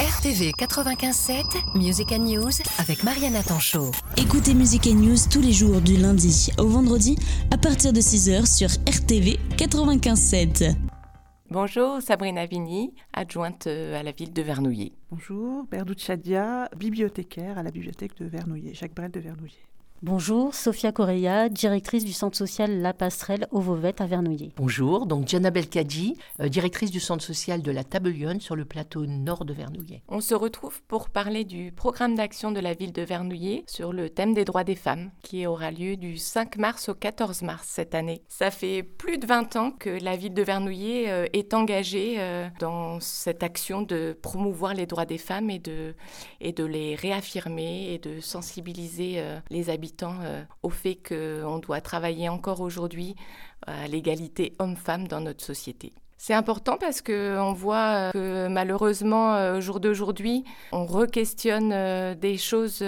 RTV 95.7, Music & News avec Marianne Attanchot. Écoutez Music & News tous les jours du lundi au vendredi à partir de 6h sur RTV 95.7. Bonjour, Sabrina Vigny, adjointe à la ville de Vernouillet. Bonjour, Berdou Tchadia, bibliothécaire à la bibliothèque de Vernouillet, Jacques Brel de Vernouillet. Bonjour, Sofia Correia, directrice du centre social La Passerelle au Vauvette à Vernouillet. Bonjour, donc Gianna Belkadi, directrice du centre social de la Tabellionne sur le plateau nord de Vernouillet. On se retrouve pour parler du programme d'action de la ville de Vernouillet sur le thème des droits des femmes qui aura lieu du 5 mars au 14 mars cette année. Ça fait plus de 20 ans que la ville de Vernouillet est engagée dans cette action de promouvoir les droits des femmes et de les réaffirmer et de sensibiliser les habitants au fait qu'on doit travailler encore aujourd'hui à l'égalité homme-femme dans notre société. C'est important parce qu'on voit que malheureusement, au jour d'aujourd'hui, on re-questionne des choses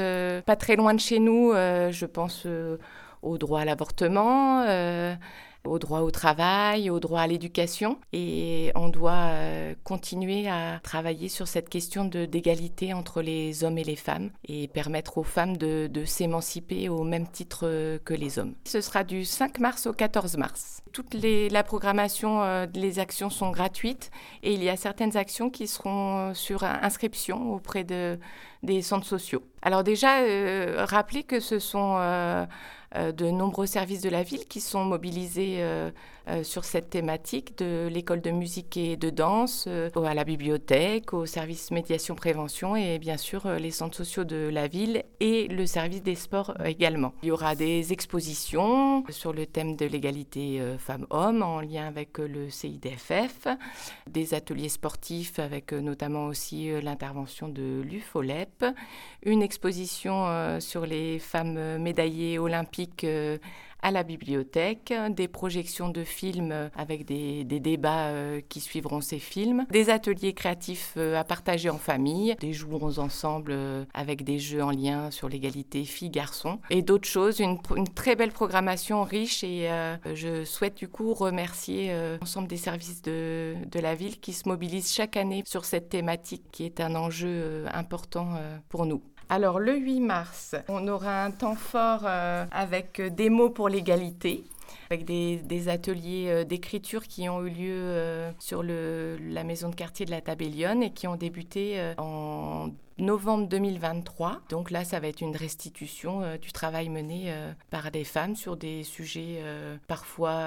pas très loin de chez nous. Je pense au droit à l'avortement, au droit au travail, au droit à l'éducation. Et on doit continuer à travailler sur cette question d'égalité entre les hommes et les femmes et permettre aux femmes de s'émanciper au même titre que les hommes. Ce sera du 5 mars au 14 mars. Toute la programmation, les actions sont gratuites et il y a certaines actions qui seront sur inscription auprès des centres sociaux. Alors déjà, rappelez que ce sont de nombreux services de la ville qui sont mobilisés sur cette thématique, de l'école de musique et de danse, à la bibliothèque, au service médiation-prévention et bien sûr les centres sociaux de la ville et le service des sports également. Il y aura des expositions sur le thème de l'égalité femmes-hommes en lien avec le CIDFF, des ateliers sportifs avec notamment aussi l'intervention de l'UFOLEP, une exposition sur les femmes médaillées olympiques à la bibliothèque, des projections de films avec des débats qui suivront ces films, des ateliers créatifs à partager en famille, des jouons ensemble avec des jeux en lien sur l'égalité filles-garçons et d'autres choses, une très belle programmation riche et je souhaite du coup remercier l'ensemble des services de la ville qui se mobilisent chaque année sur cette thématique qui est un enjeu important pour nous. Alors le 8 mars, on aura un temps fort avec des mots pour l'égalité, avec des ateliers d'écriture qui ont eu lieu sur la maison de quartier de la Tabellionne et qui ont débuté en novembre 2023. Donc là, ça va être une restitution du travail mené par des femmes sur des sujets parfois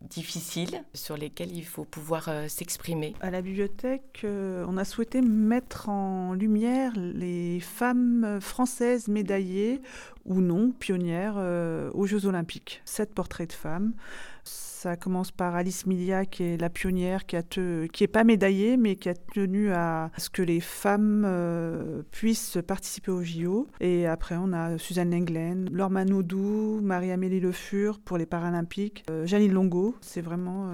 difficiles, sur lesquels il faut pouvoir s'exprimer. À la bibliothèque, on a souhaité mettre en lumière les femmes françaises médaillées ou non, pionnières aux Jeux Olympiques. 7 portraits de femmes. Ça commence par Alice Milliat, qui est la pionnière, qui est pas médaillée, mais qui a tenu à ce que les femmes puissent participer aux JO. Et après, on a Suzanne Lenglen, Laure Manoudou, Marie-Amélie Le Fur pour les Paralympiques, Janine Longo. C'est vraiment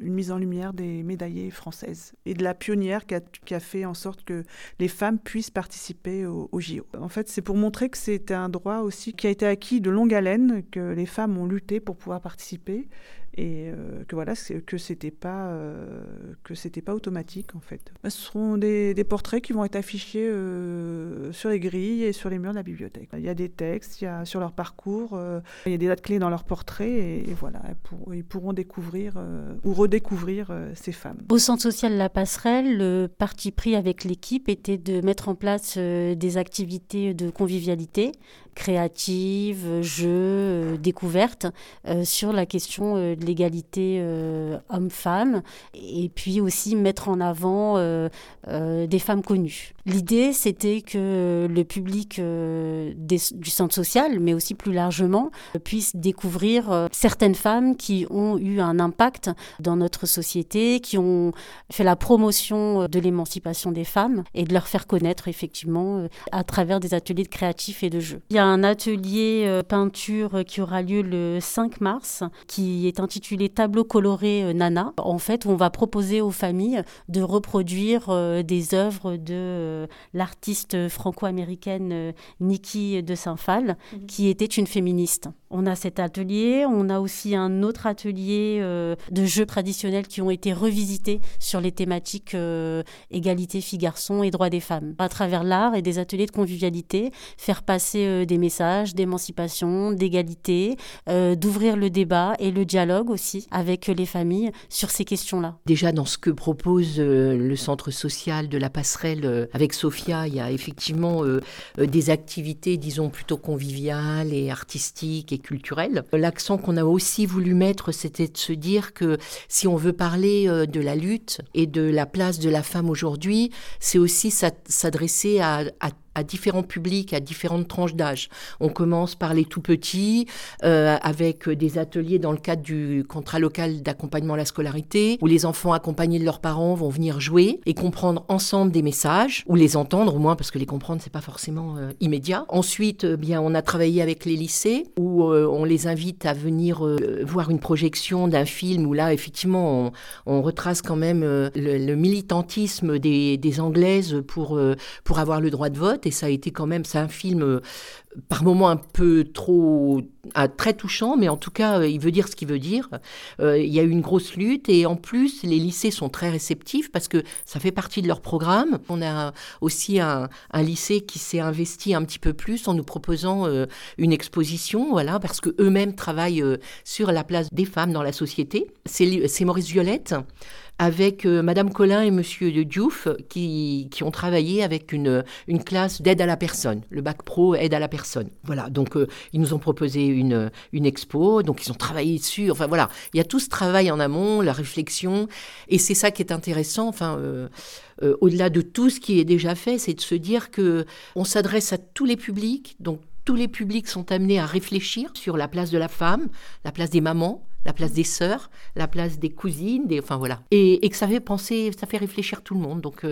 une mise en lumière des médaillées françaises et de la pionnière qui a fait en sorte que les femmes puissent participer aux JO. En fait, c'est pour montrer que c'était un droit aussi qui a été acquis de longue haleine, que les femmes ont lutté pour pouvoir participer. Et que voilà, que c'était pas automatique en fait. Ce seront des portraits qui vont être affichés sur les grilles et sur les murs de la bibliothèque. Il y a des textes, il y a sur leur parcours, il y a des dates clés dans leurs portraits et voilà, ils pourront découvrir ou redécouvrir ces femmes. Au centre social La Passerelle, le parti pris avec l'équipe était de mettre en place des activités de convivialité, créatives, jeux, découvertes sur la question de l'égalité homme-femme et puis aussi mettre en avant des femmes connues. L'idée, c'était que le public du centre social, mais aussi plus largement, puisse découvrir certaines femmes qui ont eu un impact dans notre société, qui ont fait la promotion de l'émancipation des femmes et de leur faire connaître effectivement à travers des ateliers de créatifs et de jeux. Il y a un atelier peinture qui aura lieu le 5 mars qui est intitulé Tableau coloré Nana. En fait, on va proposer aux familles de reproduire des œuvres de l'artiste franco-américaine Niki de Saint Phalle, qui était une féministe. On a cet atelier, on a aussi un autre atelier de jeux traditionnels qui ont été revisités sur les thématiques égalité filles-garçons et droits des femmes. À travers l'art et des ateliers de convivialité, faire passer des messages d'émancipation, d'égalité, d'ouvrir le débat et le dialogue aussi avec les familles sur ces questions-là. Déjà dans ce que propose le centre social de la passerelle avec Sofia, il y a effectivement des activités, disons, plutôt conviviales et artistiques et culturelles. L'accent qu'on a aussi voulu mettre, c'était de se dire que si on veut parler de la lutte et de la place de la femme aujourd'hui, c'est aussi s'adresser à différents publics, à différentes tranches d'âge. On commence par les tout-petits, avec des ateliers dans le cadre du contrat local d'accompagnement à la scolarité, où les enfants accompagnés de leurs parents vont venir jouer et comprendre ensemble des messages, ou les entendre au moins, parce que les comprendre, c'est pas forcément immédiat. Ensuite, bien, on a travaillé avec les lycées, où on les invite à venir voir une projection d'un film, où là, effectivement, on retrace quand même le militantisme des Anglaises pour avoir le droit de vote. Et ça a été quand même, c'est un film par moments un peu trop, très touchant, mais en tout cas, il veut dire ce qu'il veut dire. Il y a eu une grosse lutte et en plus, les lycées sont très réceptifs parce que ça fait partie de leur programme. On a aussi un lycée qui s'est investi un petit peu plus en nous proposant une exposition, voilà, parce qu'eux-mêmes travaillent sur la place des femmes dans la société. C'est Maurice Violette avec Madame Colin et Monsieur Diouf qui ont travaillé avec une classe d'aide à la personne, le bac pro aide à la personne. Voilà, donc ils nous ont proposé une expo, donc ils ont travaillé dessus, enfin voilà, il y a tout ce travail en amont, la réflexion, et c'est ça qui est intéressant, enfin... au-delà de tout ce qui est déjà fait, c'est de se dire qu'on s'adresse à tous les publics, donc tous les publics sont amenés à réfléchir sur la place de la femme, la place des mamans, la place des sœurs, la place des cousines, enfin voilà. Et que ça fait penser, ça fait réfléchir tout le monde, donc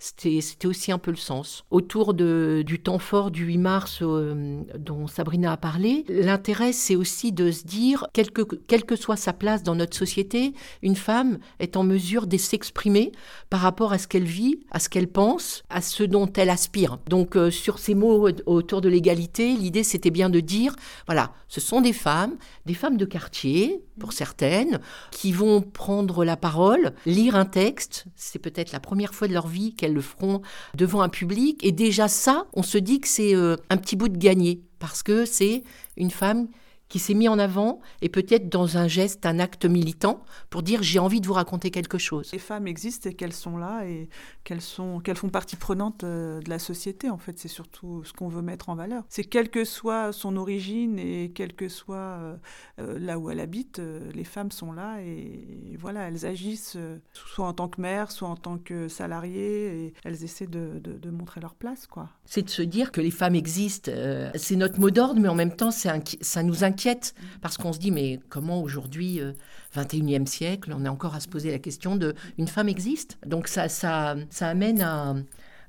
c'était aussi un peu le sens. Autour du temps fort du 8 mars dont Sabrina a parlé, l'intérêt c'est aussi de se dire, quelle que soit sa place dans notre société, une femme est en mesure de s'exprimer par rapport à ce qu'elle vit, à ce qu'elle pense, à ce dont elle aspire. Donc sur ces mots autour de l'égalité, l'idée c'était bien de dire, voilà, ce sont des femmes de quartier, pour certaines, qui vont prendre la parole, lire un texte, c'est peut-être la première fois de leur vie qu'elles le feront devant un public, et déjà ça, on se dit que c'est un petit bout de gagné, parce que c'est une femme qui s'est mise en avant, et peut-être dans un geste, un acte militant, pour dire « j'ai envie de vous raconter quelque chose ». Les femmes existent et qu'elles sont là, et qu'elles font partie prenante de la société, en fait, c'est surtout ce qu'on veut mettre en valeur. C'est quelle que soit son origine, et quelle que soit là où elle habite, les femmes sont là, et voilà, elles agissent, soit en tant que mère, soit en tant que salariée, et elles essaient de montrer leur place, quoi. C'est de se dire que les femmes existent, c'est notre mot d'ordre, mais en même temps, ça nous inquiète. Parce qu'on se dit, mais comment aujourd'hui, 21e siècle, on est encore à se poser la question de « une femme existe ?» Donc ça amène à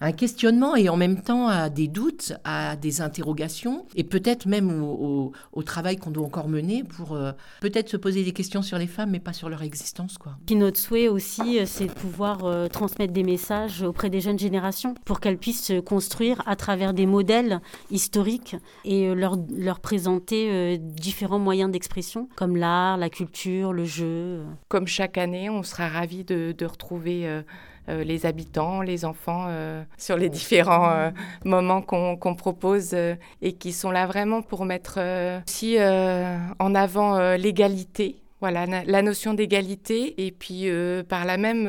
un questionnement et en même temps à des doutes, à des interrogations et peut-être même au travail qu'on doit encore mener pour peut-être se poser des questions sur les femmes mais pas sur leur existence, quoi. Puis notre souhait aussi, c'est de pouvoir transmettre des messages auprès des jeunes générations pour qu'elles puissent se construire à travers des modèles historiques et leur présenter différents moyens d'expression comme l'art, la culture, le jeu. Comme chaque année, on sera ravis de retrouver... les habitants, les enfants, sur les différents moments qu'on propose et qui sont là vraiment pour mettre aussi en avant l'égalité. Voilà, la notion d'égalité et puis par là même,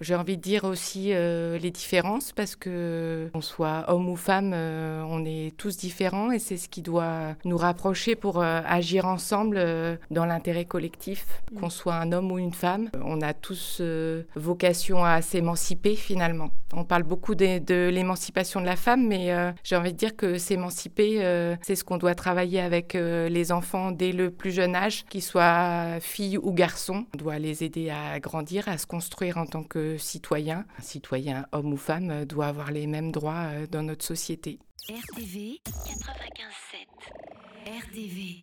j'ai envie de dire aussi les différences parce que qu'on soit homme ou femme, on est tous différents et c'est ce qui doit nous rapprocher pour agir ensemble dans l'intérêt collectif. Qu'on soit un homme ou une femme, on a tous vocation à s'émanciper finalement. On parle beaucoup de l'émancipation de la femme, mais j'ai envie de dire que s'émanciper, c'est ce qu'on doit travailler avec les enfants dès le plus jeune âge, qu'ils soient... filles ou garçons, on doit les aider à grandir, à se construire en tant que citoyen. Un citoyen, homme ou femme, doit avoir les mêmes droits dans notre société. RTV 95.7 RTV